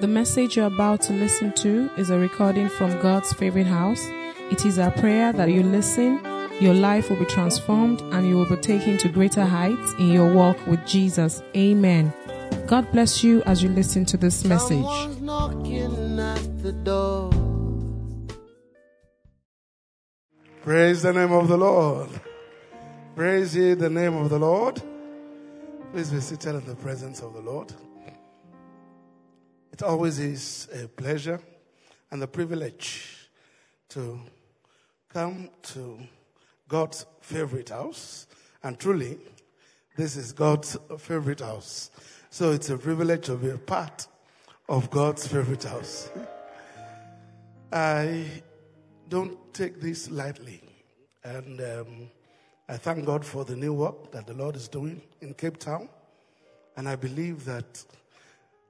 The message you're about to listen to is a recording from God's favorite house. It is our prayer that you listen, your life will be transformed, and you will be taken to greater heights in your walk with Jesus. Amen. God bless you as you listen to this message. Someone's knocking at the door. Praise the name of the Lord. Praise ye the name of the Lord. Please be seated in the presence of the Lord. It always is a pleasure and a privilege to come to God's favorite house. And truly, this is God's favorite house. So it's a privilege to be a part of God's favorite house. I don't take this lightly. And I thank God for the new work that the Lord is doing in Cape Town. And I believe that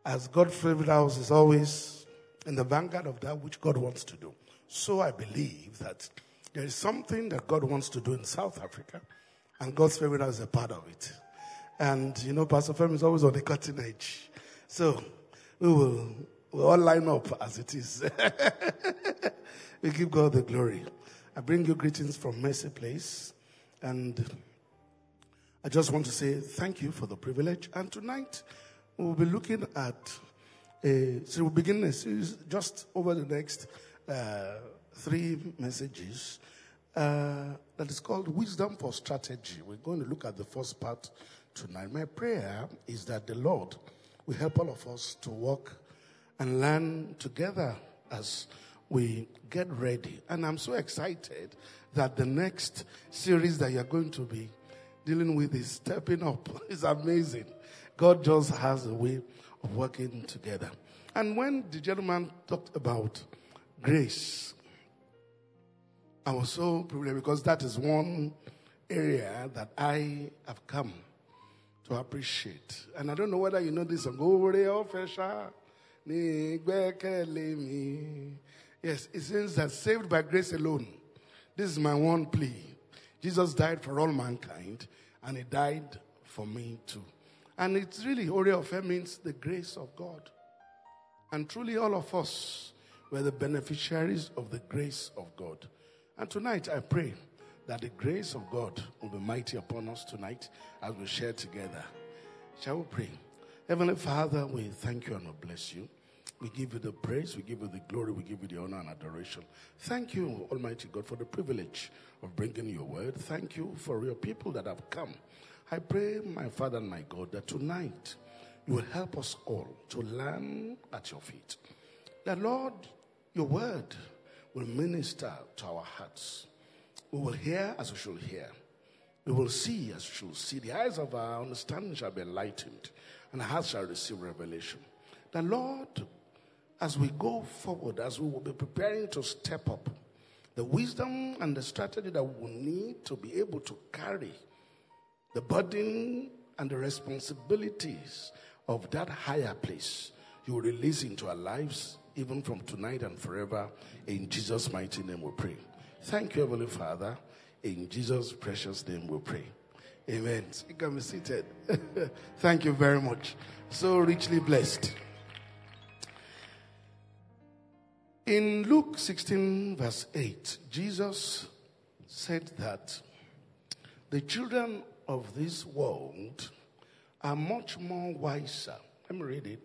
as God's favorite house is always in the vanguard of that which God wants to do, so I believe that there is something that God wants to do in South Africa, and God's favorite house is a part of it. And, you know, Pastor Fermi is always on the cutting edge. So we'll all line up as it is. We give God the glory. I bring you greetings from Mercy Place. And I just want to say thank you for the privilege. And tonight, we'll be looking at, we'll begin a series just over the next three messages that is called Wisdom for Strategy. We're going to look at the first part tonight. My prayer is that the Lord will help all of us to walk and learn together as we get ready. And I'm so excited that the next series that you're going to be dealing with is Stepping Up. It's amazing. God just has a way of working together. And when the gentleman talked about grace, I was so privileged because that is one area that I have come to appreciate. And I don't know whether you know this song. Yes, it says that saved by grace alone. This is my one plea. Jesus died for all mankind, and he died for me too. And it's really, Oreofe means the grace of God. And truly all of us were the beneficiaries of the grace of God. And tonight I pray that the grace of God will be mighty upon us tonight as we share together. Shall we pray? Heavenly Father, we thank you and we bless you. We give you the praise, we give you the glory, we give you the honor and adoration. Thank you, Almighty God, for the privilege of bringing your word. Thank you for your people that have come. I pray, my Father and my God, that tonight you will help us all to learn at your feet. That, Lord, your word will minister to our hearts. We will hear as we should hear. We will see as we should see. The eyes of our understanding shall be enlightened, and our hearts shall receive revelation. That, Lord, as we go forward, as we will be preparing to step up, the wisdom and the strategy that we will need to be able to carry the burden and the responsibilities of that higher place, you will release into our lives, even from tonight and forever. In Jesus' mighty name we pray. Thank you, Heavenly Father. In Jesus' precious name we pray. Amen. You can be seated. Thank you very much. So richly blessed. In Luke 16, verse 8, Jesus said that the children of this world are much more wiser. Let me read it.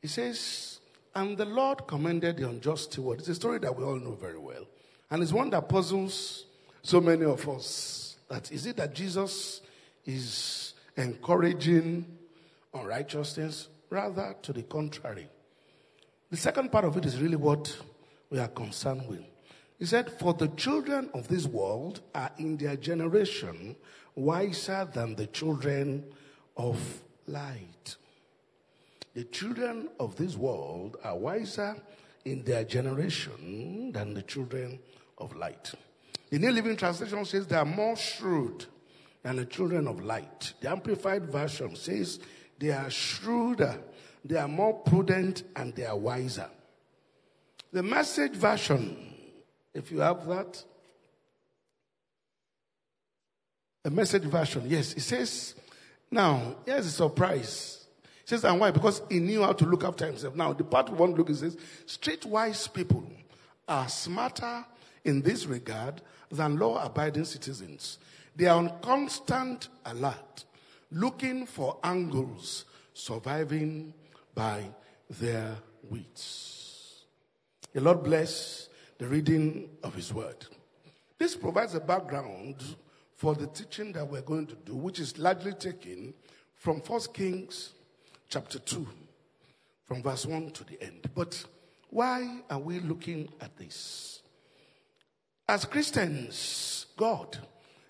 He says, and the Lord commended the unjust steward. It's a story that we all know very well. And it's one that puzzles so many of us. That is it that Jesus is encouraging unrighteousness? Rather, to the contrary. The second part of it is really what we are concerned with. He said, for the children of this world are in their generation wiser than the children of light. The children of this world are wiser in their generation than the children of light. The New Living Translation says they are more shrewd than the children of light. The Amplified Version says they are shrewder, they are more prudent, and they are wiser. The Message Version, if you have that, a Message Version, yes, it says, now, here's a surprise. He says, and why? Because he knew how to look after himself. Now, the part we want to look at is this. Streetwise people are smarter in this regard than law-abiding citizens. They are on constant alert, looking for angles, surviving by their wits. The Lord bless the reading of his word. This provides a background for the teaching that we're going to do, which is largely taken from 1 Kings chapter 2, from verse 1 to the end. But why are we looking at this? As Christians, God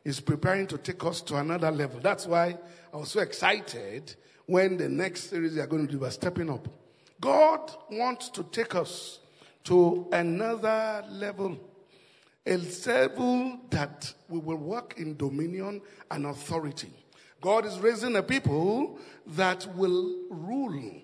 is preparing to take us to another level. That's why I was so excited when the next series they are going to do was Stepping Up. God wants to take us to another level, a level that we will walk in dominion and authority. God is raising a people that will rule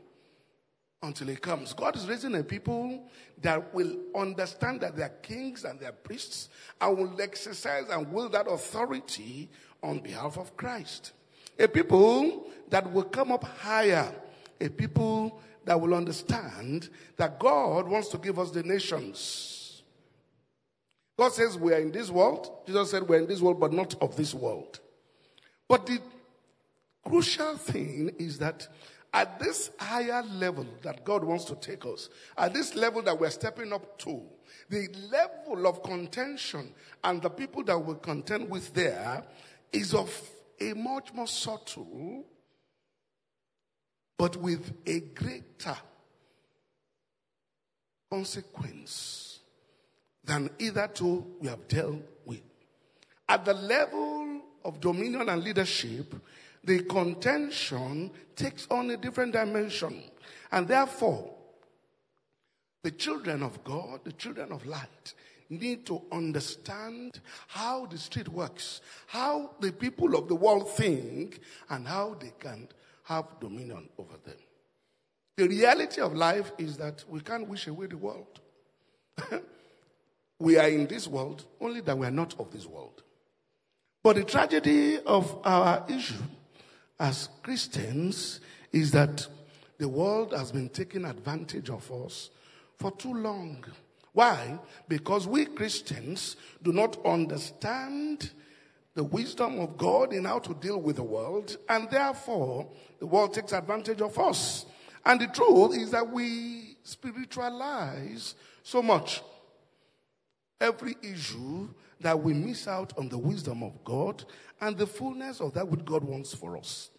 until he comes. God is raising a people that will understand that they are kings and they are priests and will exercise and wield that authority on behalf of Christ. A people that will come up higher. A people that will understand that God wants to give us the nations. God says we are in this world. Jesus said we are in this world but not of this world. But the crucial thing is that at this higher level that God wants to take us, at this level that we're stepping up to, the level of contention and the people that we'll contend with there is of a much more subtle, but with a greater consequence than hitherto we have dealt with. At the level of dominion and leadership, the contention takes on a different dimension. And therefore, the children of God, the children of light, need to understand how the street works, how the people of the world think, and how they can have dominion over them. The reality of life is that we can't wish away the world. We are in this world, only that we are not of this world. But the tragedy of our issue as Christians is that the world has been taking advantage of us for too long. Why? Because we Christians do not understand the wisdom of God in how to deal with the world, and therefore the world takes advantage of us. And the truth is that we spiritualize so much every issue that we miss out on the wisdom of God and the fullness of that which God wants for us.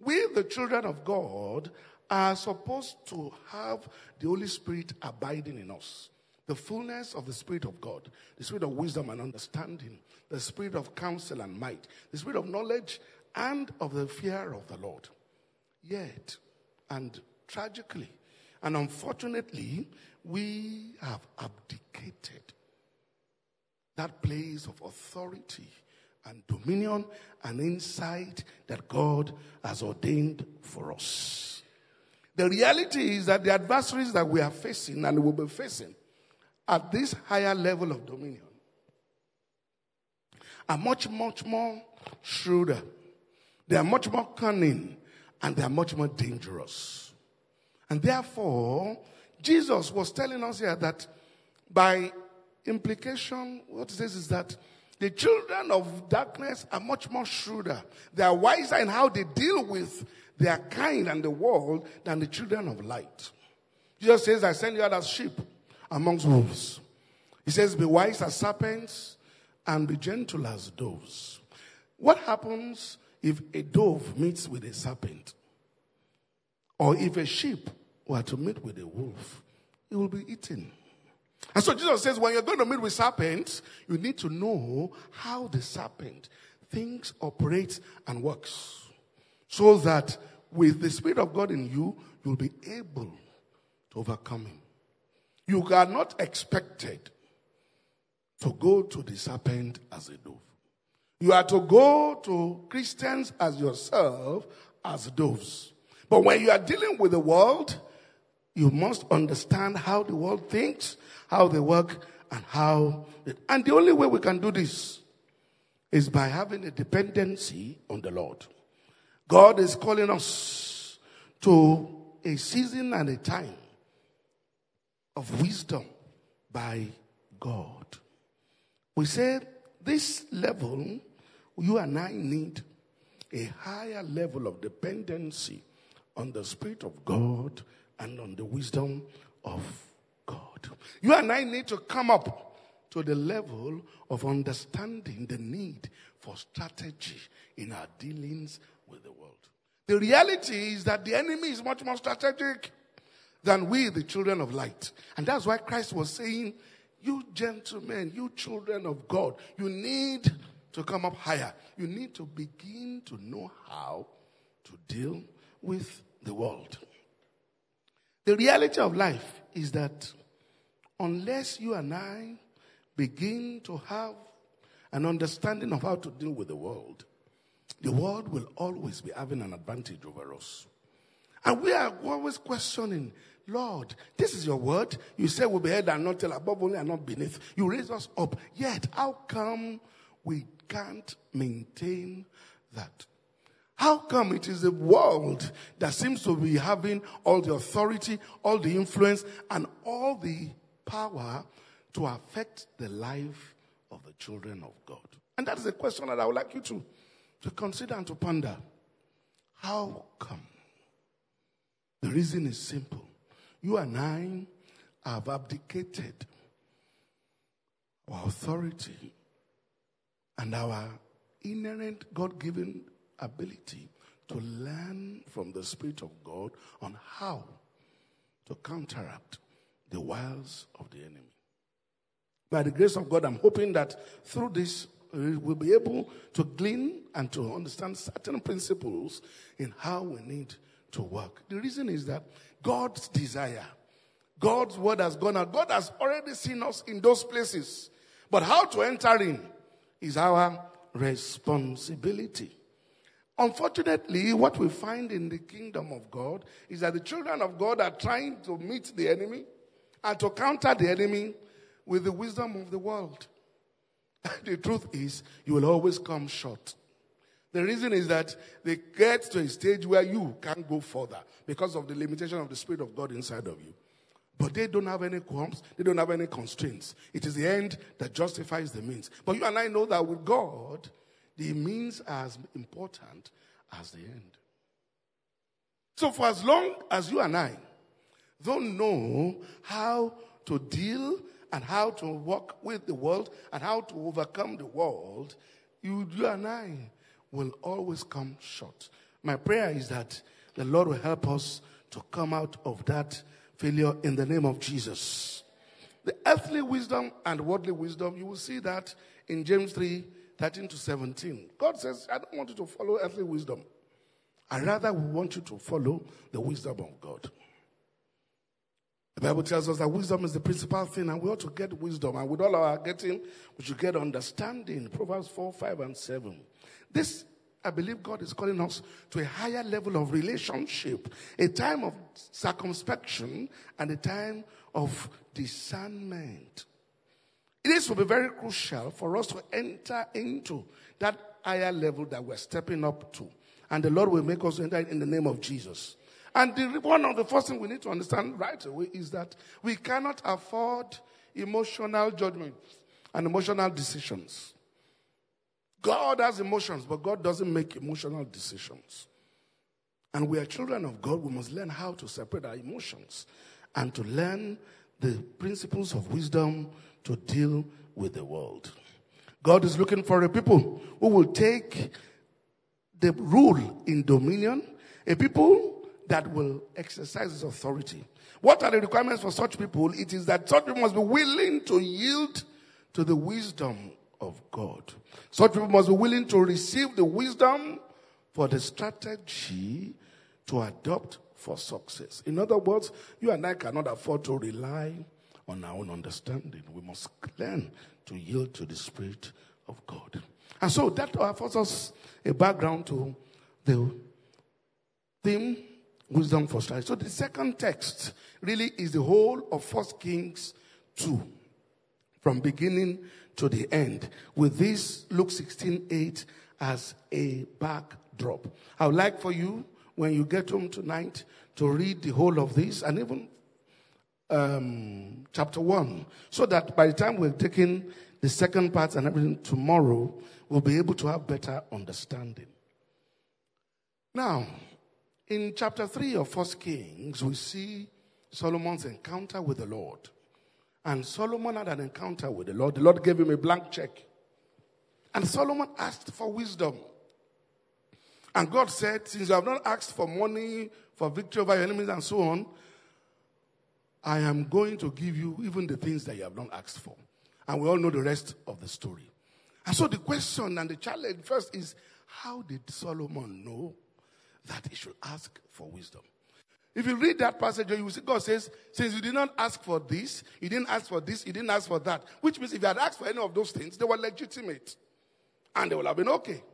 We, the children of God, are supposed to have the Holy Spirit abiding in us. The fullness of the Spirit of God, the Spirit of wisdom and understanding, the Spirit of counsel and might, the Spirit of knowledge and of the fear of the Lord. Yet, and tragically, and unfortunately, we have abdicated that place of authority and dominion and insight that God has ordained for us. The reality is that the adversaries that we are facing and will be facing at this higher level of dominion are much, much more shrewder. They are much more cunning and they are much more dangerous. And therefore, Jesus was telling us here that by implication, what it says is that the children of darkness are much more shrewder. They are wiser in how they deal with their kind and the world than the children of light. Jesus says, I send you out as sheep amongst wolves. He says, be wise as serpents and be gentle as doves. What happens if a dove meets with a serpent? Or if a sheep were to meet with a wolf, it will be eaten. And so Jesus says, when you're going to meet with serpents, you need to know how the serpent thinks, operates, and works. So that with the Spirit of God in you, you'll be able to overcome him. You are not expected to go to the serpent as a dove. You are to go to Christians as yourself as doves. But when you are dealing with the world, you must understand how the world thinks, how they work, and how they... And the only way we can do this is by having a dependency on the Lord. God is calling us to a season and a time of wisdom by God. We said this level, you and I need a higher level of dependency on the Spirit of God and on the wisdom of God. You and I need to come up to the level of understanding the need for strategy in our dealings with the world. The reality is that the enemy is much more strategic than we, the children of light. And that's why Christ was saying, you gentlemen, you children of God, you need to come up higher. You need to begin to know how to deal with the world. The reality of life is that unless you and I begin to have an understanding of how to deal with the world will always be having an advantage over us. And we are always questioning, Lord, this is your word. You say we'll be head and not tail, above only and not beneath. You raise us up. Yet, how come we can't maintain that? How come it is the world that seems to be having all the authority, all the influence, and all the power to affect the life of the children of God? And that is a question that I would like you to consider and to ponder. How come? The reason is simple. You and I have abdicated our authority and our inherent God-given ability to learn from the Spirit of God on how to counteract the wiles of the enemy. By the grace of God, I'm hoping that through this, we'll be able to glean and to understand certain principles in how we need to work. The reason is that God's desire, God's word has gone out. God has already seen us in those places. But how to enter in is our responsibility. Unfortunately, what we find in the kingdom of God is that the children of God are trying to meet the enemy and to counter the enemy with the wisdom of the world. The truth is, you will always come short. The reason is that they get to a stage where you can't go further because of the limitation of the Spirit of God inside of you. But they don't have any qualms. They don't have any constraints. It is the end that justifies the means. But you and I know that with God, the means are as important as the end. So for as long as you and I don't know how to deal and how to work with the world and how to overcome the world, you and I will always come short. My prayer is that the Lord will help us to come out of that failure in the name of Jesus. The earthly wisdom and worldly wisdom, you will see that in James 3:13-17. God says, I don't want you to follow earthly wisdom. I rather want you to follow the wisdom of God. The Bible tells us that wisdom is the principal thing, and we ought to get wisdom. And with all our getting, we should get understanding. Proverbs 4, 5, and 7. This, I believe God is calling us to a higher level of relationship, a time of circumspection, and a time of discernment. This will be very crucial for us to enter into that higher level that we're stepping up to. And the Lord will make us enter in the name of Jesus. And one of the first things we need to understand right away is that we cannot afford emotional judgments and emotional decisions. God has emotions, but God doesn't make emotional decisions. And we are children of God. We must learn how to separate our emotions and to learn the principles of wisdom to deal with the world. God is looking for a people who will take the rule in dominion, a people that will exercise his authority. What are the requirements for such people? It is that such people must be willing to yield to the wisdom of God. Such people must be willing to receive the wisdom for the strategy to adopt for success. In other words, you and I cannot afford to rely on our own understanding. We must learn to yield to the Spirit of God. And so that offers us a background to the theme, Wisdom for Strategy. So the second text really is the whole of 1 Kings 2, from beginning to the end, with this Luke 16:8 as a backdrop. I would like for you, when you get home tonight, to read the whole of this and even chapter 1, so that by the time we're taking the second part and everything tomorrow, we'll be able to have better understanding. Now, in chapter 3 of 1 Kings, we see Solomon's encounter with the Lord. And Solomon had an encounter with the Lord. The Lord gave him a blank check. And Solomon asked for wisdom. And God said, since you have not asked for money, for victory over your enemies and so on, I am going to give you even the things that you have not asked for. And we all know the rest of the story. And so the question and the challenge first is, how did Solomon know that he should ask for wisdom? If you read that passage, you will see God says, since you did not ask for this, you didn't ask for this, you didn't ask for that. Which means if you had asked for any of those things, they were legitimate. And they would have been okay.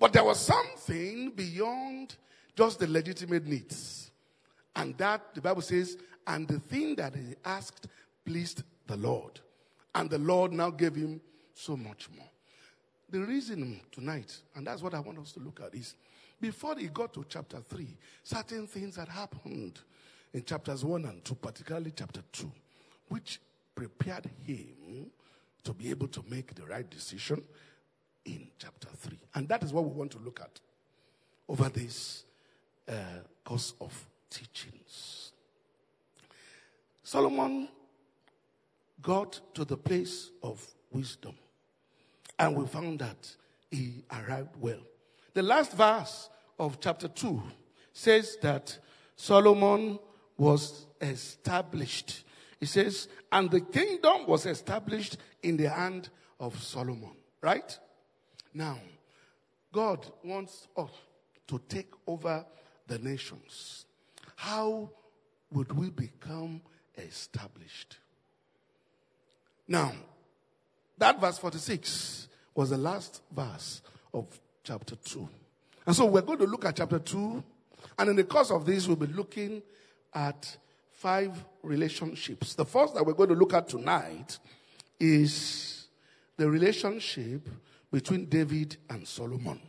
But there was something beyond just the legitimate needs. And that, the Bible says, and the thing that he asked pleased the Lord. And the Lord now gave him so much more. The reason tonight, and that's what I want us to look at, is before he got to chapter 3, certain things had happened in chapters 1 and 2, particularly chapter 2, which prepared him to be able to make the right decision in chapter 3. And that is what we want to look at over this course of teachings. Solomon got to the place of wisdom. And we found that he arrived well. The last verse of chapter 2 says that Solomon was established. It says, and the kingdom was established in the hand of Solomon. Right? Now, God wants us to take over the nations. How would we become established? Now, that verse 46 was the last verse of chapter 2. And so we're going to look at chapter 2. And in the course of this, we'll be looking at 5 relationships. The first that we're going to look at tonight is the relationship between David and Solomon.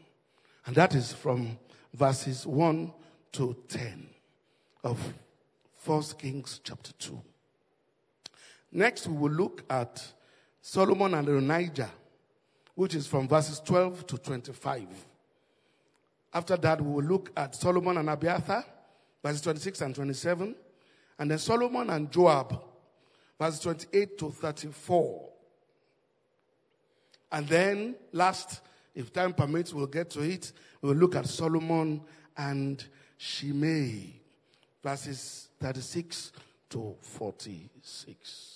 And that is from verses 1 to 10 of 1 Kings chapter 2. Next, we will look at Solomon and Adonijah, which is from verses 12 to 25. After that, we will look at Solomon and Abiathar, verses 26 and 27. And then Solomon and Joab, verses 28 to 34. And then, last, if time permits, we'll get to it. We'll look at Solomon and Shimei, verses 36 to 46.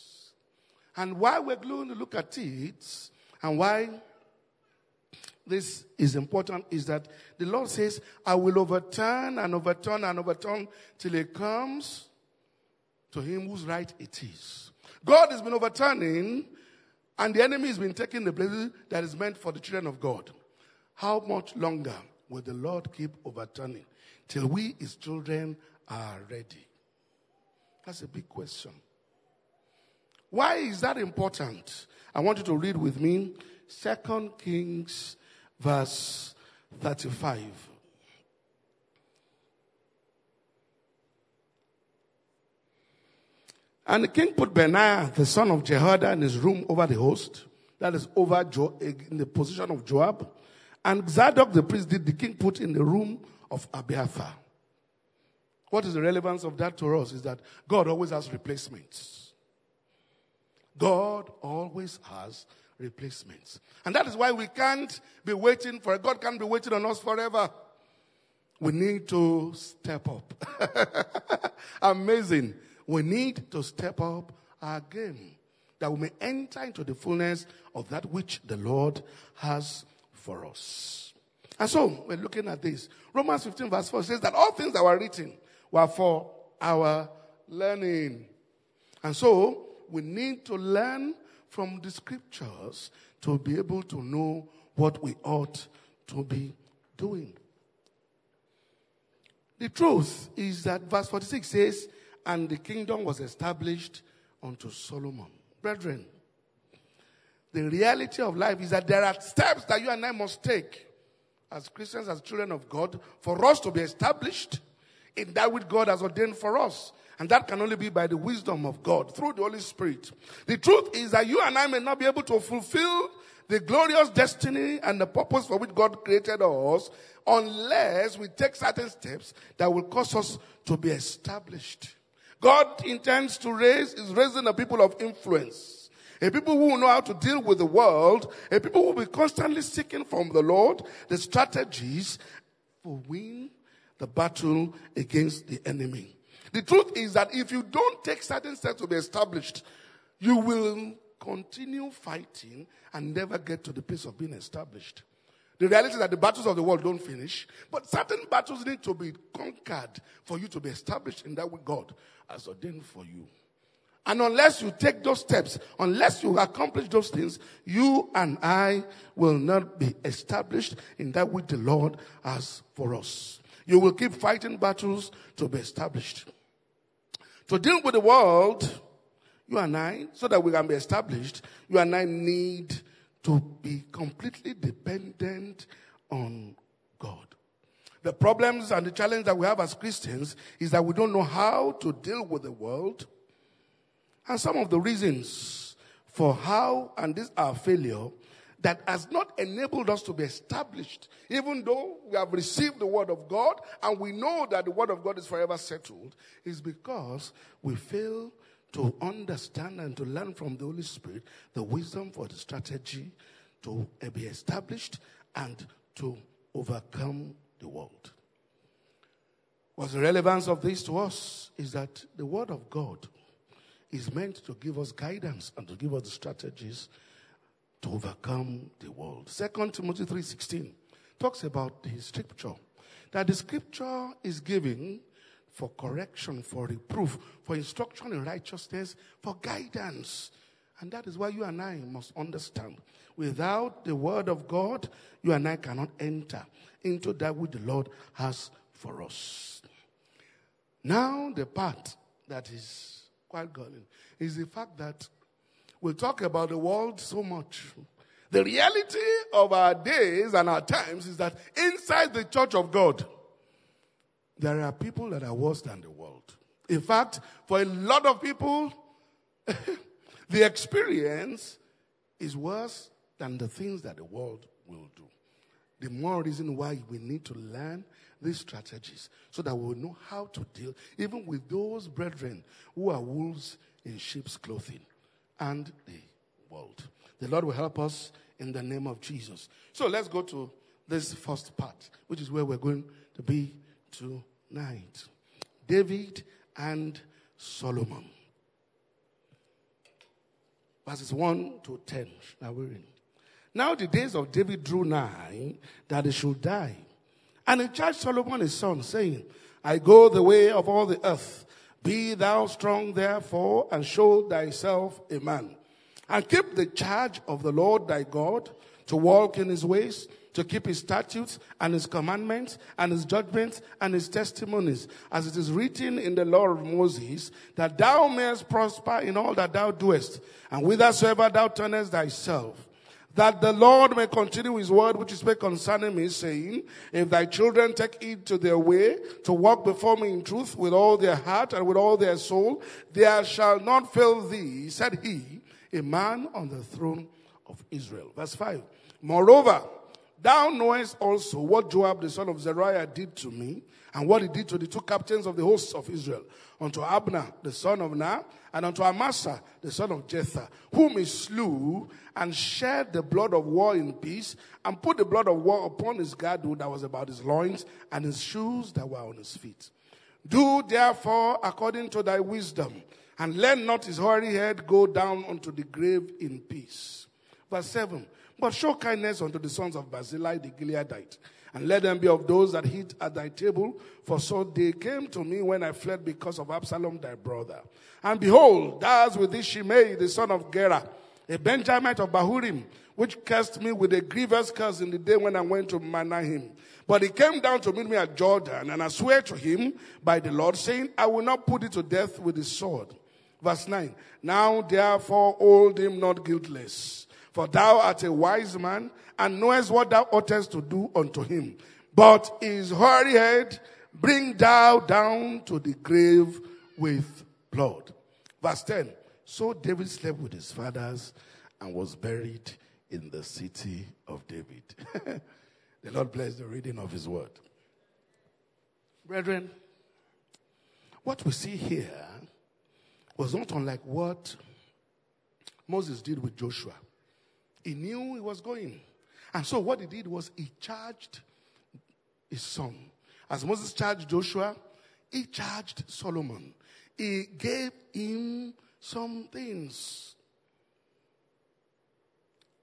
And why we're going to look at it, and why this is important, is that the Lord says, I will overturn and overturn and overturn till it comes to him whose right it is. God has been overturning, and the enemy has been taking the place that is meant for the children of God. How much longer will the Lord keep overturning till we, his children, are ready? That's a big question. Why is that important? I want you to read with me 2 Kings verse 35. And the king put Benaiah, the son of Jehoiada, in his room over the host, that is over in the position of Joab. And Zadok the priest did the king put in the room of Abiathar. What is the relevance of that to us is that God always has replacements. God always has replacements. And that is why we can't be waiting for God can't be waiting on us forever. We need to step up. Amazing. We need to step up our game that we may enter into the fullness of that which the Lord has for us. And so we're looking at this. Romans 15 verse 4 says that all things that were written were for our learning. And so we need to learn from the scriptures to be able to know what we ought to be doing. The truth is that verse 46 says, and the kingdom was established unto Solomon. Brethren, the reality of life is that there are steps that you and I must take as Christians, as children of God, for us to be established in that which God has ordained for us. And that can only be by the wisdom of God, through the Holy Spirit. The truth is that you and I may not be able to fulfill the glorious destiny and the purpose for which God created us, unless we take certain steps that will cause us to be established. God intends to is raising a people of influence, a people who know how to deal with the world, a people who will be constantly seeking from the Lord the strategies for win the battle against the enemy. The truth is that if you don't take certain steps to be established, you will continue fighting and never get to the place of being established. The reality is that the battles of the world don't finish, but certain battles need to be conquered for you to be established in that which God has ordained for you. And unless you take those steps, unless you accomplish those things, you and I will not be established in that which the Lord has for us. You will keep fighting battles to be established. To deal with the world, you and I, so that we can be established, you and I need to be completely dependent on God. The problems and the challenge that we have as Christians is that we don't know how to deal with the world. And some of the reasons for how, and these are failure, that has not enabled us to be established, even though we have received the word of God and we know that the word of God is forever settled, is because we fail to understand and to learn from the Holy Spirit the wisdom for the strategy to be established and to overcome the world. What's the relevance of this to us is that the word of God is meant to give us guidance and to give us the strategies to overcome the world. 2 Timothy 3:16 talks about the scripture, that the scripture is given for correction, for reproof, for instruction in righteousness, for guidance. And that is why you and I must understand. Without the word of God, you and I cannot enter into that which the Lord has for us. Now, the part that is quite galling is the fact that we talk about the world so much. The reality of our days and our times is that inside the church of God, there are people that are worse than the world. In fact, for a lot of people, the experience is worse than the things that the world will do. The more reason why we need to learn these strategies so that we will know how to deal even with those brethren who are wolves in sheep's clothing and the world. The Lord will help us in the name of Jesus. So let's go to this first part, which is where we're going to be tonight. David and Solomon. Verses 1 to 10. Now the days of David drew nigh that he should die. And he charged Solomon his son, saying, I go the way of all the earth. Be thou strong therefore, and show thyself a man. And keep the charge of the Lord thy God, to walk in his ways, to keep his statutes and his commandments and his judgments and his testimonies, as it is written in the law of Moses, that thou mayest prosper in all that thou doest, and whithersoever thou turnest thyself. That the Lord may continue his word which is spake concerning me, saying, if thy children take heed to their way, to walk before me in truth with all their heart and with all their soul, there shall not fail thee, said he, a man on the throne of Israel. Verse 5. Moreover, thou knowest also what Joab the son of Zeruiah did to me, and what he did to the two captains of the hosts of Israel, unto Abner the son of Ner, and unto Amasa the son of Jether, whom he slew, and shed the blood of war in peace, and put the blood of war upon his girdle that was about his loins, and his shoes that were on his feet. Do therefore according to thy wisdom, and let not his hoary head go down unto the grave in peace. Verse 7. But show kindness unto the sons of Barzillai the Gileadite, and let them be of those that eat at thy table, for so they came to me when I fled because of Absalom thy brother. And behold, thou with this Shimei the son of Gera, a Benjamite of Bahurim, which cursed me with a grievous curse in the day when I went to Manahim. But he came down to meet me at Jordan, and I swear to him by the Lord, saying, I will not put thee to death with the sword. Verse 9. Now therefore hold him not guiltless, For thou art a wise man, and knowest what thou oughtest to do unto him. But his hoary head bring thou down to the grave with blood. Verse 10. So David slept with his fathers and was buried in the city of David. The Lord bless the reading of his word. Brethren, what we see here was not unlike what Moses did with Joshua. He knew he was going. And so what he did was he charged his son. As Moses charged Joshua, he charged Solomon. He gave him some things.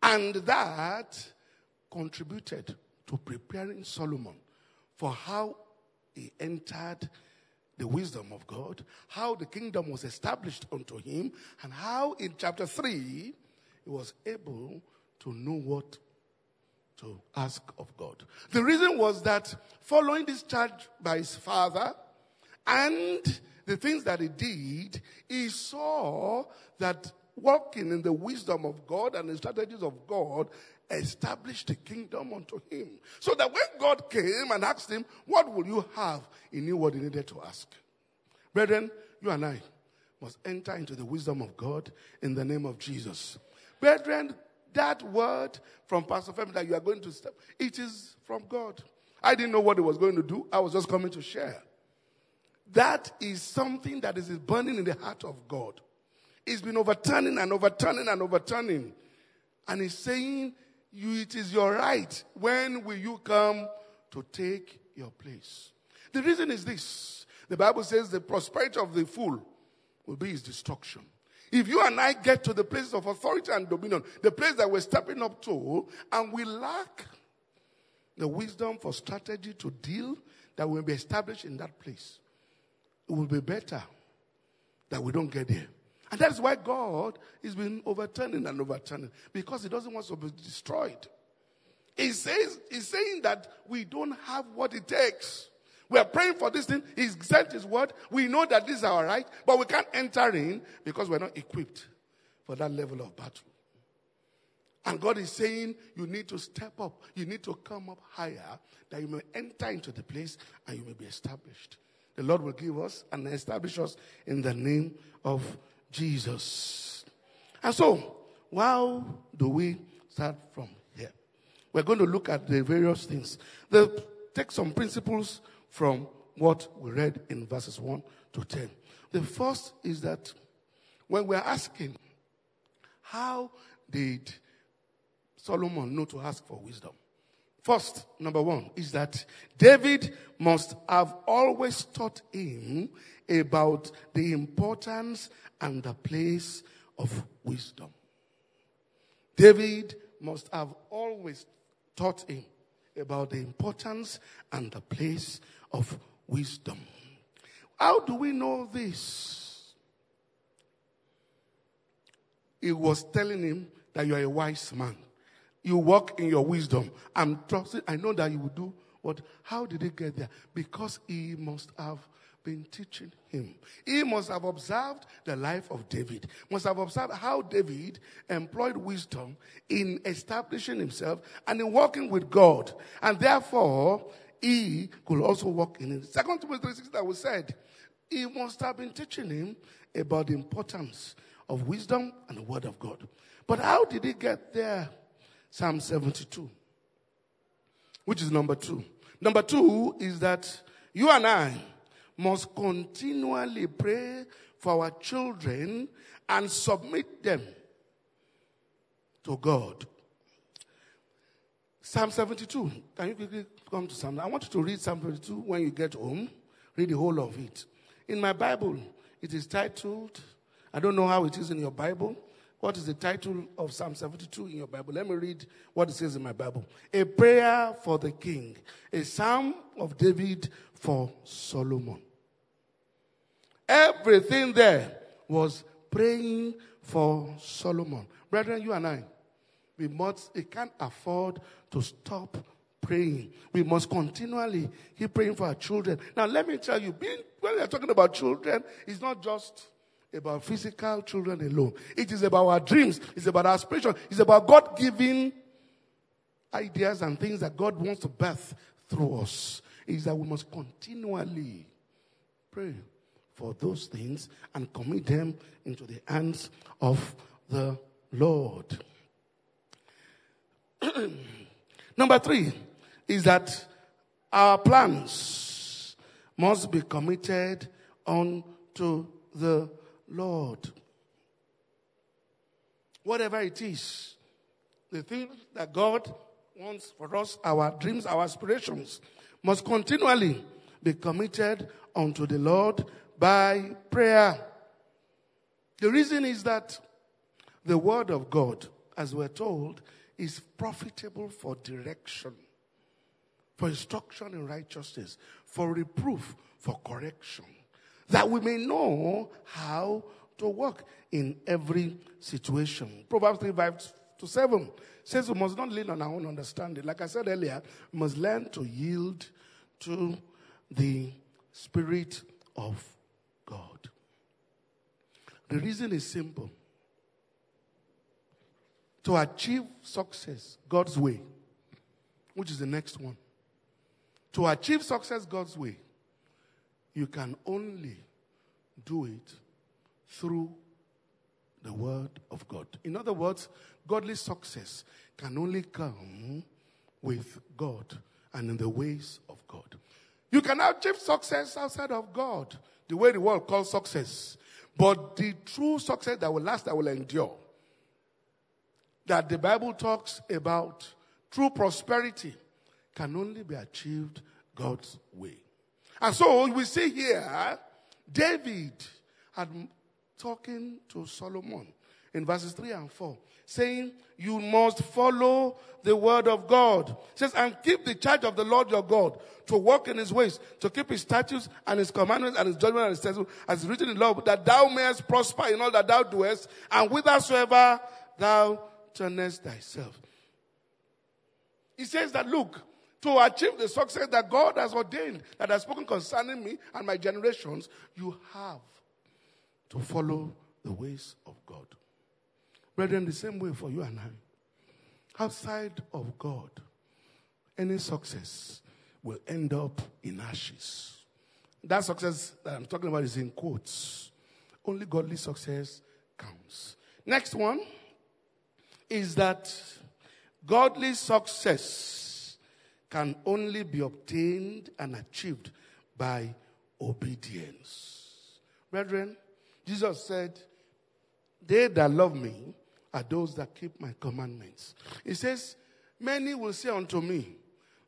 And that contributed to preparing Solomon for how he entered the wisdom of God, how the kingdom was established unto him, and how in chapter 3 he was able to know what to ask of God. The reason was that following this charge by his father and the things that he did, he saw that walking in the wisdom of God and the strategies of God established the kingdom unto him. So that when God came and asked him, what will you have? He knew what he needed to ask. Brethren, you and I must enter into the wisdom of God in the name of Jesus. Brethren, that word from Pastor Fermi that you are going to step, it is from God. I didn't know what he was going to do. I was just coming to share. That is something that is burning in the heart of God. It's been overturning and overturning and overturning. And he's saying, it is your right. When will you come to take your place? The reason is this. The Bible says the prosperity of the fool will be his destruction. If you and I get to the place of authority and dominion, the place that we're stepping up to, and we lack the wisdom for strategy to deal that will be established in that place, it will be better that we don't get there. And that is why God has been overturning and overturning, because he doesn't want us to be destroyed. He's saying that we don't have what it takes. We are praying for this thing. He sent his word. We know that this is our right, but we can't enter in because we're not equipped for that level of battle. And God is saying, you need to step up. You need to come up higher that you may enter into the place and you may be established. The Lord will give us and establish us in the name of Jesus. And so, how do we start from here? We're going to look at the various things. Take some principles from what we read in verses 1 to 10. The first is that when we're asking, how did Solomon know to ask for wisdom? First, number one, is that David must have always taught him about the importance and the place of wisdom. David must have always taught him about the importance and the place of wisdom. How do we know this? He was telling him that you are a wise man. You walk in your wisdom. I'm trusting. I know that you will do what? How did he get there? Because he must have been teaching him. He must have observed the life of David. Must have observed how David employed wisdom in establishing himself and in walking with God. And therefore, he could also walk in it. Second Timothy 3:16 that was said, he must have been teaching him about the importance of wisdom and the word of God. But how did he get there? Psalm 72, which is number 2. Number 2 is that you and I must continually pray for our children and submit them to God. Psalm 72. Can you quickly come to Psalm? I want you to read Psalm 72 when you get home. Read the whole of it. In my Bible, it is titled, I don't know how it is in your Bible. What is the title of Psalm 72 in your Bible? Let me read what it says in my Bible. A prayer for the king. A psalm of David for Solomon. Everything there was praying for Solomon. Brethren, you and I, we can't afford to stop praying. We must continually keep praying for our children. Now, let me tell you, when we are talking about children, it's not just about physical children alone. It is about our dreams. It's about our aspirations. It's about God giving ideas and things that God wants to birth through us. Is that we must continually pray for those things and commit them into the hands of the Lord. Number 3 is that our plans must be committed unto the Lord. Whatever it is, the things that God wants for us, our dreams, our aspirations, must continually be committed unto the Lord by prayer. The reason is that the word of God, as we're told, is profitable for direction, for instruction in righteousness, for reproof, for correction, that we may know how to walk in every situation. Proverbs 3, verse 7 says we must not lean on our own understanding. Like I said earlier, we must learn to yield to the Spirit of God. The reason is simple. To achieve success God's way, which is the next one. To achieve success God's way, you can only do it through the word of God. In other words, godly success can only come with God and in the ways of God. You can achieve success outside of God, the way the world calls success. But the true success that will last, that will endure, that the Bible talks about, true prosperity, can only be achieved God's way. And so we see here, David had talking to Solomon in verses 3 and 4, saying, you must follow the word of God. It says, and keep the charge of the Lord your God, to walk in his ways, to keep his statutes and his commandments and his judgments and his statutes, as written in law, that thou mayest prosper in all that thou doest, and whithersoever thou turnest thyself. He says that, look, to achieve the success that God has ordained, that has spoken concerning me and my generations, you have to follow the ways of God. Brethren, the same way for you and I. Outside of God, any success will end up in ashes. That success that I'm talking about is in quotes. Only godly success counts. Next one is that godly success can only be obtained and achieved by obedience. Brethren, Jesus said, they that love me are those that keep my commandments. He says, many will say unto me,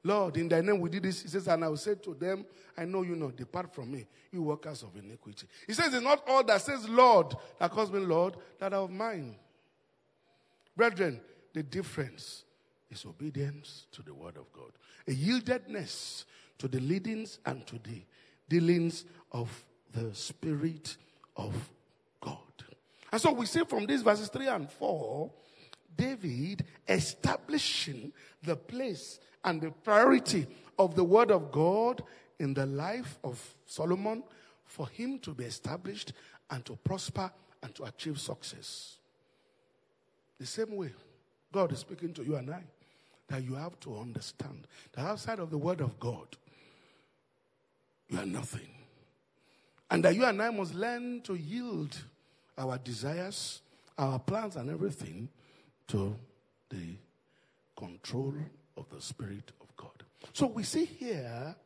Lord, in thy name we did this. He says, and I will say to them, I know you not. Depart from me, you workers of iniquity. He says, it's not all that says Lord, that calls me Lord, that are of mine. Brethren, the difference is obedience to the word of God. A yieldedness to the leadings and to the dealings of the Spirit of God. And so we see from these verses 3 and 4, David establishing the place and the priority of the word of God in the life of Solomon for him to be established and to prosper and to achieve success. The same way God is speaking to you and I, that you have to understand that outside of the word of God, you are nothing. And that you and I must learn to yield our desires, our plans and everything to the control of the Spirit of God. So we see here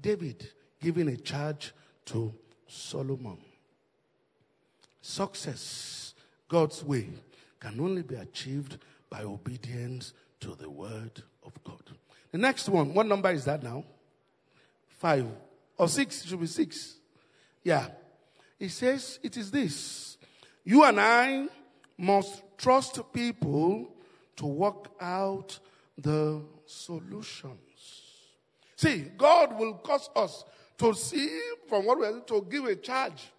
David giving a charge to Solomon. Success, God's way, can only be achieved by obedience to the word of God. The next one, what number is that now? 5. Or 6, it should be 6. Yeah. It says, it is this. You and I must trust people to work out the solutions. See, God will cause us to see from what we are to give a charge.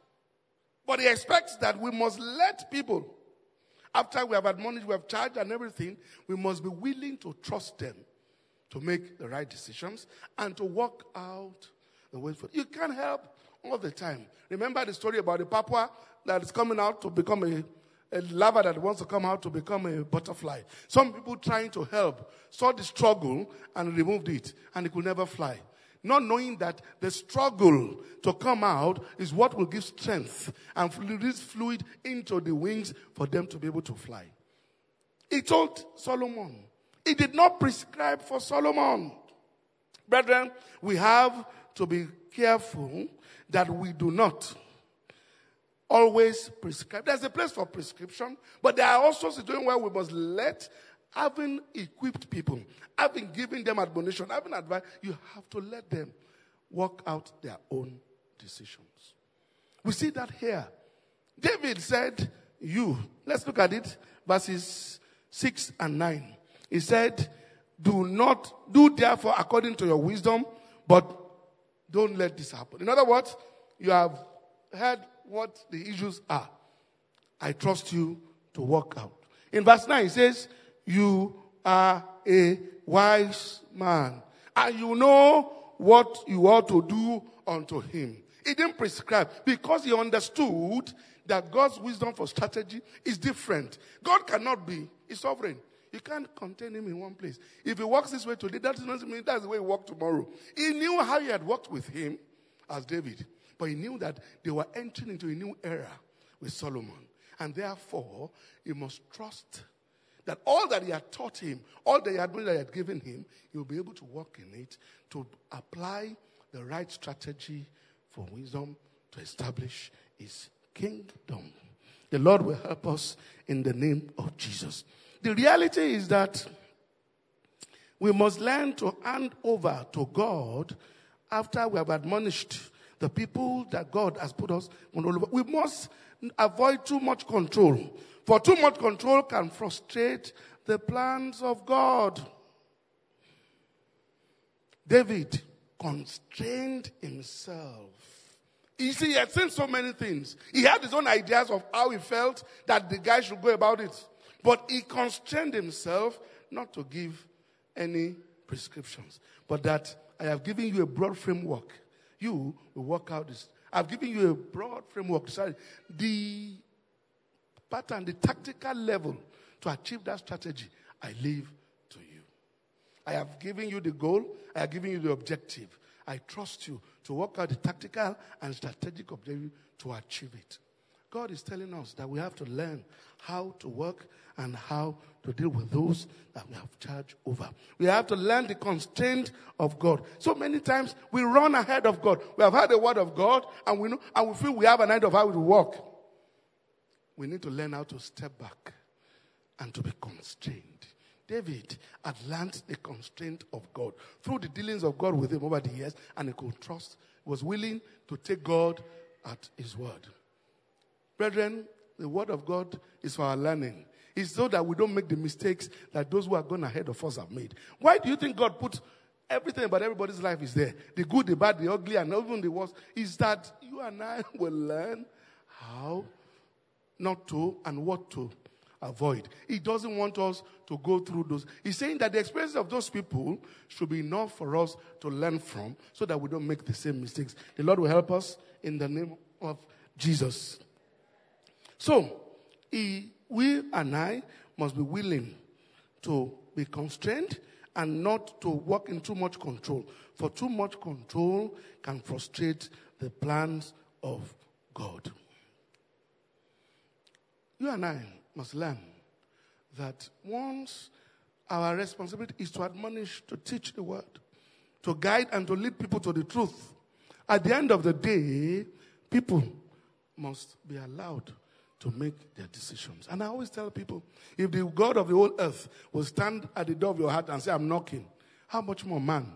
But he expects that we must let people, after we have admonished, we have charged and everything, we must be willing to trust them to make the right decisions and to work out the way for it. You can't help all the time. Remember the story about the papua that is coming out to become a lover that wants to come out to become a butterfly. Some people trying to help saw the struggle and removed it, and it could never fly. Not knowing that the struggle to come out is what will give strength and release fluid into the wings for them to be able to fly. He told Solomon. He did not prescribe for Solomon. Brethren, we have to be careful that we do not always prescribe. There's a place for prescription, but there are also situations where we must let, having equipped people, having given them admonition, having advice, you have to let them work out their own decisions. We see that here. David said, you. Let's look at it. Verses 6 and 9. He said, do not do therefore according to your wisdom, but don't let this happen. In other words, you have heard what the issues are. I trust you to work out. In verse 9, he says, you are a wise man, and you know what you ought to do unto him. He didn't prescribe because he understood that God's wisdom for strategy is different. God cannot be, he's sovereign. You can't contain him in one place. If he walks this way today, that doesn't mean that's the way he walked tomorrow. He knew how he had walked with him as David, but he knew that they were entering into a new era with Solomon. And therefore, he must trust that all that he had taught him, all that he had given him, he'll be able to work in it to apply the right strategy for wisdom to establish his kingdom. The Lord will help us in the name of Jesus. The reality is that we must learn to hand over to God after we have admonished the people that God has put us control over. We must avoid too much control, for too much control can frustrate the plans of God. David constrained himself. You see, he had seen so many things. He had his own ideas of how he felt that the guy should go about it. But he constrained himself not to give any prescriptions. But that I have given you a broad framework. You will work out this. I've given you a broad framework. Sorry, the pattern, the tactical level to achieve that strategy, I leave to you. I have given you the goal. I have given you the objective. I trust you to work out the tactical and strategic objective to achieve it. God is telling us that we have to learn how to work and how to deal with those that we have charge over. We have to learn the constraint of God. So many times we run ahead of God. We have heard the word of God and we know, and we feel we have an idea of how it will work. We need to learn how to step back and to be constrained. David had learned the constraint of God through the dealings of God with him over the years, and he could trust, was willing to take God at his word. Brethren, the word of God is for our learning. It's so that we don't make the mistakes that those who are going ahead of us have made. Why do you think God put everything about everybody's life is there? The good, the bad, the ugly, and even the worst. Is that you and I will learn how not to and what to avoid. He doesn't want us to go through those. He's saying that the experiences of those people should be enough for us to learn from so that we don't make the same mistakes. The Lord will help us in the name of Jesus. So, we and I must be willing to be constrained and not to walk in too much control. For too much control can frustrate the plans of God. You and I must learn that once our responsibility is to admonish, to teach the word, to guide and to lead people to the truth. At the end of the day, people must be allowed to make their decisions. And I always tell people, if the God of the whole earth will stand at the door of your heart and say, I'm knocking, how much more man?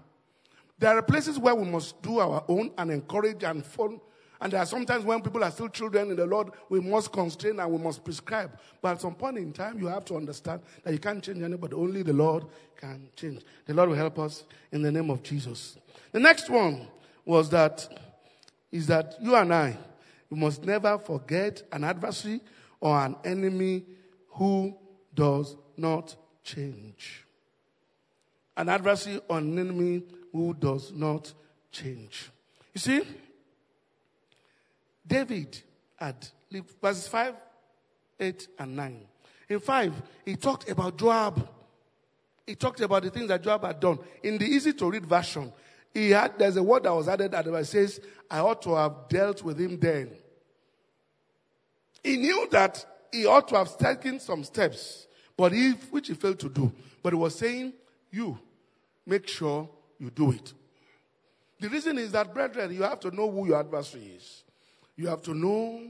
There are places where we must do our own and encourage and fund. And there are sometimes when people are still children in the Lord, we must constrain and we must prescribe. But at some point in time, you have to understand that you can't change anybody. Only the Lord can change. The Lord will help us in the name of Jesus. The next one was that you and I, we must never forget an adversary or an enemy who does not change. An adversary or an enemy who does not change. You see, David had. Verses 5, 8, and 9. In 5, he talked about Joab. He talked about the things that Joab had done. In the easy-to-read version, there's a word that was added that says, I ought to have dealt with him then. He knew that he ought to have taken some steps, which he failed to do. But he was saying, you, make sure you do it. The reason is that, brethren, you have to know who your adversary is. You have to know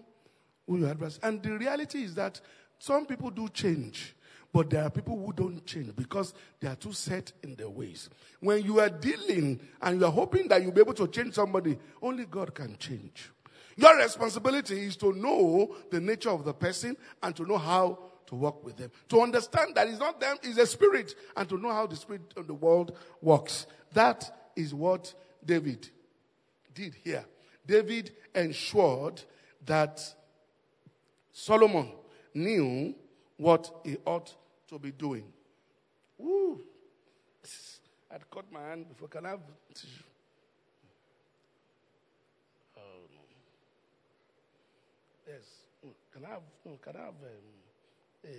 who your adversary is. And the reality is that some people do change, but there are people who don't change because they are too set in their ways. When you are dealing and you are hoping that you'll be able to change somebody, only God can change. Your responsibility is to know the nature of the person and to know how to work with them. To understand that it's not them, it's a spirit, and to know how the spirit of the world works. That is what David did here. David ensured that Solomon knew what he ought to be doing. Woo! I'd cut my hand before. Can I have tissue? Oh no. Yes. Can I have? No. Can I have? What do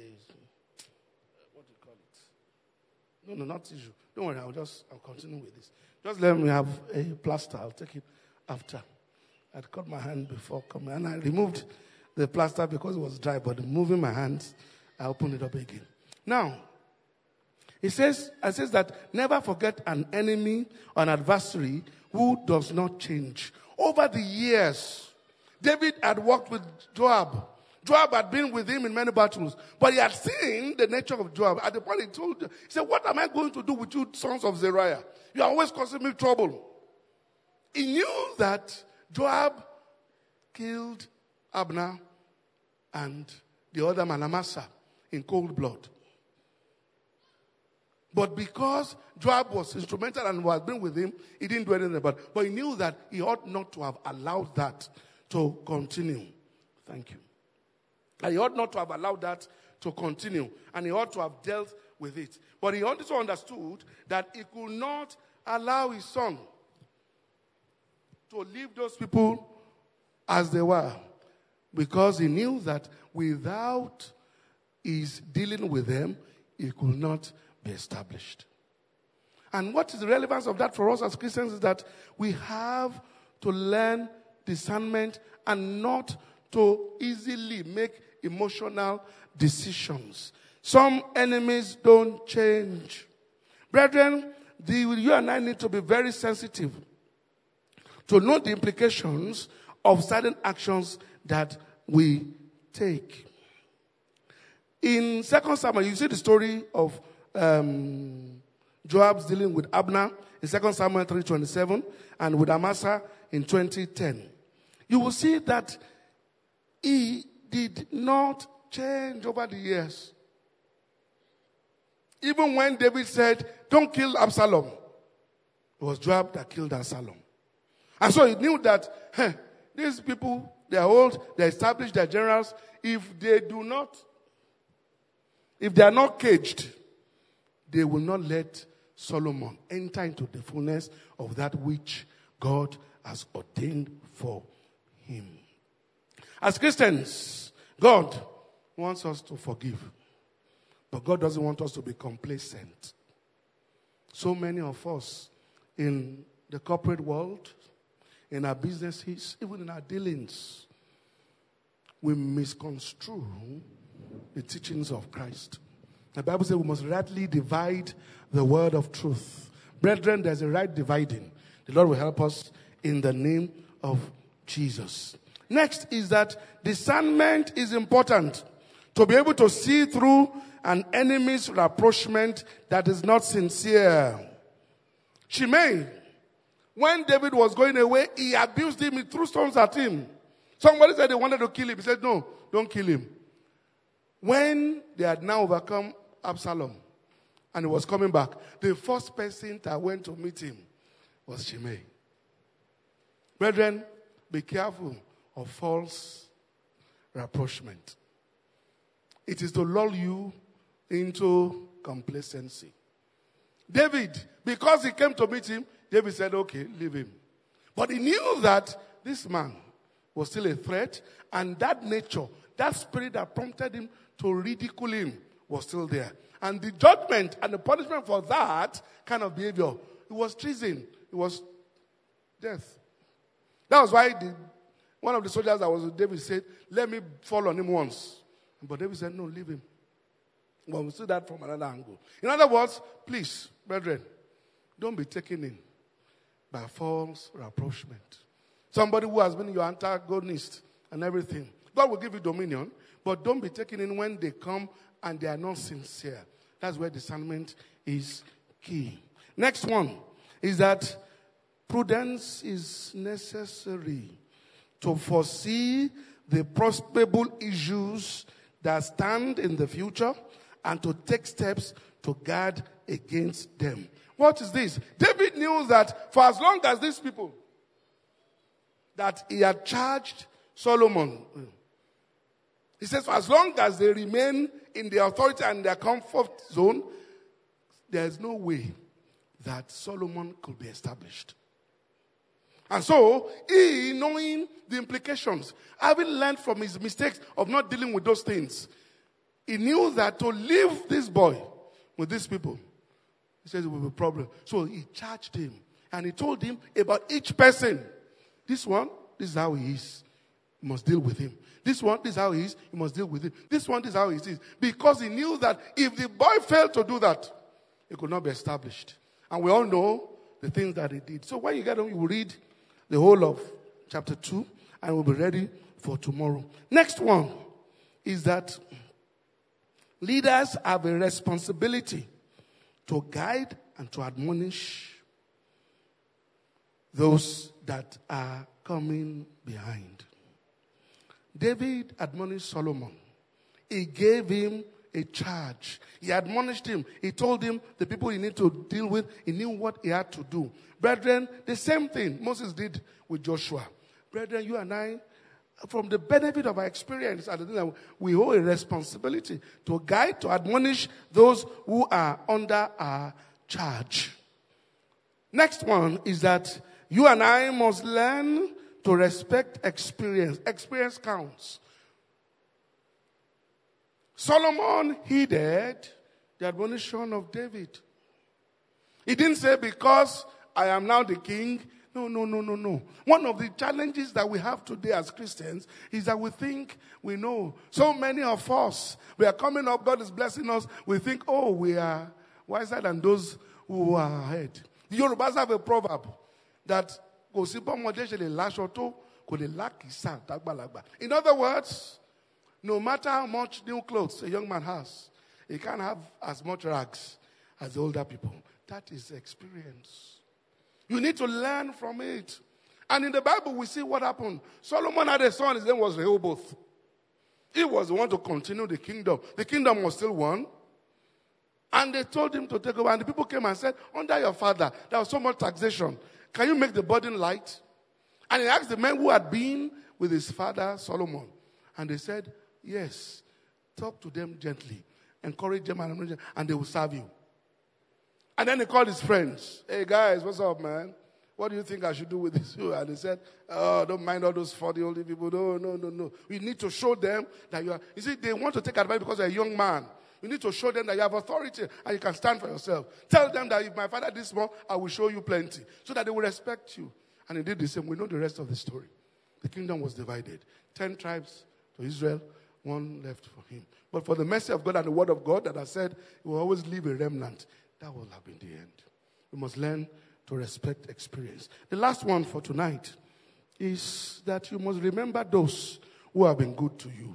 you call it? No, not tissue. Don't worry. I'll continue with this. Just let me have a plaster. I'll take it after. I'd cut my hand before coming, and I removed the plaster because it was dry, but moving my hands, I opened it up again. Now, it says that never forget an enemy or an adversary who does not change. Over the years, David had worked with Joab. Joab had been with him in many battles, but he had seen the nature of Joab. At the point he told him, he said, what am I going to do with you sons of Zeruiah? You are always causing me trouble. He knew that Joab killed Abner and the other man, Amasa, in cold blood. But because Joab was instrumental and was been with him, he didn't do anything about it. But he knew that he ought not to have allowed that to continue. Thank you. And he ought not to have allowed that to continue. And he ought to have dealt with it. But he also understood that he could not allow his son to leave those people as they were. Because he knew that without his dealing with them, he could not be established. And what is the relevance of that for us as Christians is that we have to learn discernment and not to easily make emotional decisions. Some enemies don't change. Brethren, you and I need to be very sensitive to know the implications of certain actions that we take. In 2 Samuel, you see the story of Joab's dealing with Abner in 2 Samuel 3:27 and with Amasa in 20:10. You will see that he did not change over the years. Even when David said, don't kill Absalom, it was Joab that killed Absalom. And so he knew that these people, they are old, they are established, they are generals. If they are not caged, they will not let Solomon enter into the fullness of that which God has ordained for him. As Christians, God wants us to forgive. But God doesn't want us to be complacent. So many of us in the corporate world, in our businesses, even in our dealings, we misconstrue the teachings of Christ. The Bible says we must rightly divide the word of truth. Brethren, there's a right dividing. The Lord will help us in the name of Jesus. Next is that discernment is important to be able to see through an enemy's rapprochement that is not sincere. Shimei, when David was going away, he abused him. He threw stones at him. Somebody said they wanted to kill him. He said, no, don't kill him. When they had now overcome Absalom and he was coming back, the first person that went to meet him was Shimei. Brethren, be careful of false rapprochement. It is to lull you into complacency. David, because he came to meet him, David said, okay, leave him. But he knew that this man was still a threat, and that nature, that spirit that prompted him to ridicule him was still there. And the judgment and the punishment for that kind of behavior, it was treason, it was death. That was why one of the soldiers that was with David said, let me fall on him once. But David said, no, leave him. But we'll see that from another angle. In other words, please, brethren, don't be taken in by false rapprochement. Somebody who has been your antagonist and everything. God will give you dominion, but don't be taken in when they come and they are not sincere. That's where discernment is key. Next one is that prudence is necessary to foresee the possible issues that stand in the future and to take steps to guard against them. What is this? David knew that for as long as these people that he had charged Solomon, he says, as long as they remain in their authority and their comfort zone, there is no way that Solomon could be established. And so, he, knowing the implications, having learned from his mistakes of not dealing with those things, he knew that to leave this boy with these people, he says it will be a problem. So he charged him and he told him about each person. This one, this is how he is. You must deal with him. This one, this is how he is. You must deal with him. This one, this is how he is. Because he knew that if the boy failed to do that, it could not be established. And we all know the things that he did. So when you get home, you will read the whole of chapter 2 and we'll be ready for tomorrow. Next one is that leaders have a responsibility to guide and to admonish those that are coming behind. David admonished Solomon. He gave him a charge. He admonished him. He told him the people he needed to deal with. He knew what he had to do. Brethren, the same thing Moses did with Joshua. Brethren, you and I, from the benefit of our experience, we owe a responsibility to guide, to admonish those who are under our charge. Next one is that you and I must learn to respect experience. Experience counts. Solomon heeded the admonition of David. He didn't say, because I am now the king. No. One of the challenges that we have today as Christians is that we think we know. So many of us, we are coming up, God is blessing us. We think, oh, we are wiser than those who are ahead. The Yorubas have a proverb that, in other words, no matter how much new clothes a young man has, he can't have as much rags as the older people. That is experience. You need to learn from it. And in the Bible, we see what happened. Solomon had a son, his name was Rehoboth. He was the one to continue the kingdom. The kingdom was still one. And they told him to take over. And the people came and said, under your father, there was so much taxation. Can you make the burden light? And he asked the men who had been with his father, Solomon. And they said, yes, talk to them gently. Encourage them and they will serve you. And then he called his friends. Hey, guys, what's up, man? What do you think I should do with this? And he said, oh, don't mind all those 40 old people. No. We need to show them that you are. You see, they want to take advice because they're a young man. You need to show them that you have authority and you can stand for yourself. Tell them that if my father did small, I will show you plenty. So that they will respect you. And he did the same. We know the rest of the story. The kingdom was divided. 10 tribes to Israel, one left for him. But for the mercy of God and the word of God that I said, it will always leave a remnant. That will have been the end. We must learn to respect experience. The last one for tonight is that you must remember those who have been good to you.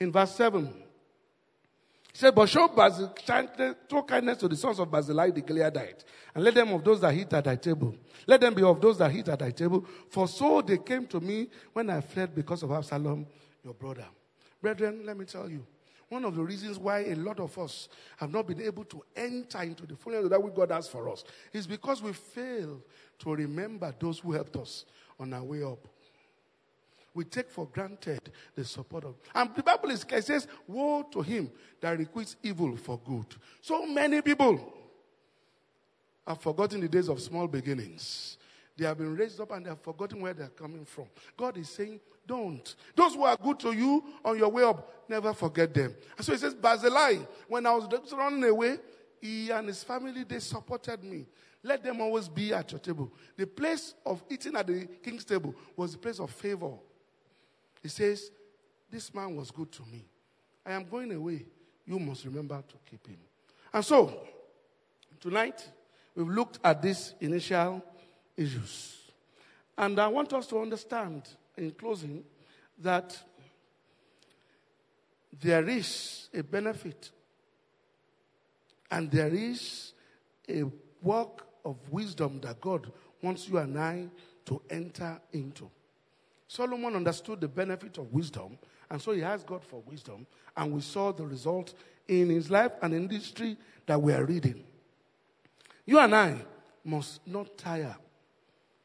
In verse 7, it says, but show true kindness to the sons of Barzillai the Gileadite, and let them of those that eat at thy table. Let them be of those that eat at thy table, for so they came to me when I fled because of Absalom, your brother. Brethren, let me tell you, one of the reasons why a lot of us have not been able to enter into the fullness of that which God has for us is because we fail to remember those who helped us on our way up. We take for granted the support of. And the Bible says, woe to him that requires evil for good. So many people have forgotten the days of small beginnings. They have been raised up and they have forgotten where they're coming from. God is saying, don't. Those who are good to you on your way up, never forget them. And so he says, Barzillai, when I was running away, he and his family, they supported me. Let them always be at your table. The place of eating at the king's table was the place of favor. He says, this man was good to me. I am going away. You must remember to keep him. And so, tonight, we've looked at these initial issues. And I want us to understand, in closing, that there is a benefit and there is a work of wisdom that God wants you and I to enter into. Solomon understood the benefit of wisdom, and so he asked God for wisdom, and we saw the result in his life and in the history that we are reading. You and I must not tire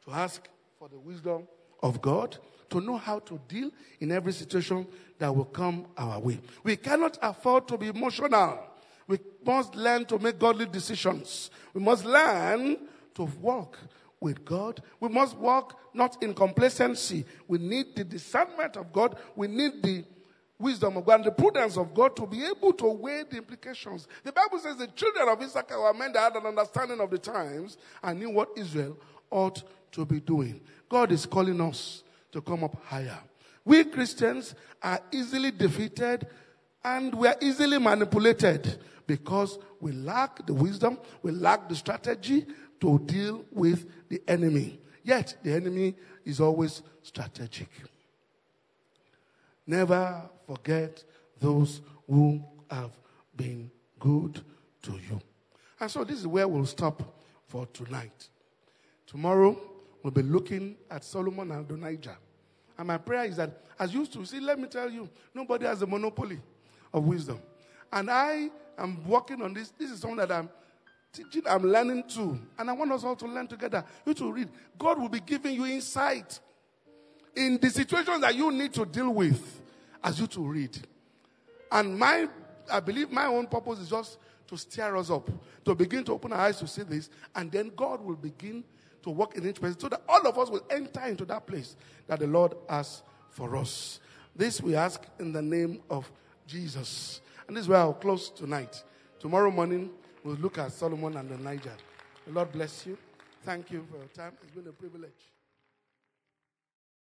to ask for the wisdom of God to know how to deal in every situation that will come our way. We cannot afford to be emotional. We must learn to make godly decisions. We must learn to walk with God. We must walk not in complacency. We need the discernment of God. We need the wisdom of God and the prudence of God to be able to weigh the implications. The Bible says the children of Issachar were men that had an understanding of the times and knew what Israel ought to be doing. God is calling us to come up higher. We Christians are easily defeated and we are easily manipulated because we lack the wisdom, we lack the strategy to deal with the enemy. Yet, the enemy is always strategic. Never forget those who have been good to you. And so this is where we'll stop for tonight. Tomorrow, we'll be looking at Solomon and Adonijah. And my prayer is that, as you used to see, let me tell you, nobody has a monopoly of wisdom. And I am working on this. This is something that I'm teaching, I'm learning too. And I want us all to learn together. You to read. God will be giving you insight in the situations that you need to deal with as you to read. And I believe my own purpose is just to stir us up, to begin to open our eyes to see this. And then God will begin to work in each person so that all of us will enter into that place that the Lord has for us. This we ask in the name of Jesus. And this is where I'll close tonight. Tomorrow morning, we'll look at Solomon and Adonijah. The Lord bless you. Thank you for your time. It's been a privilege.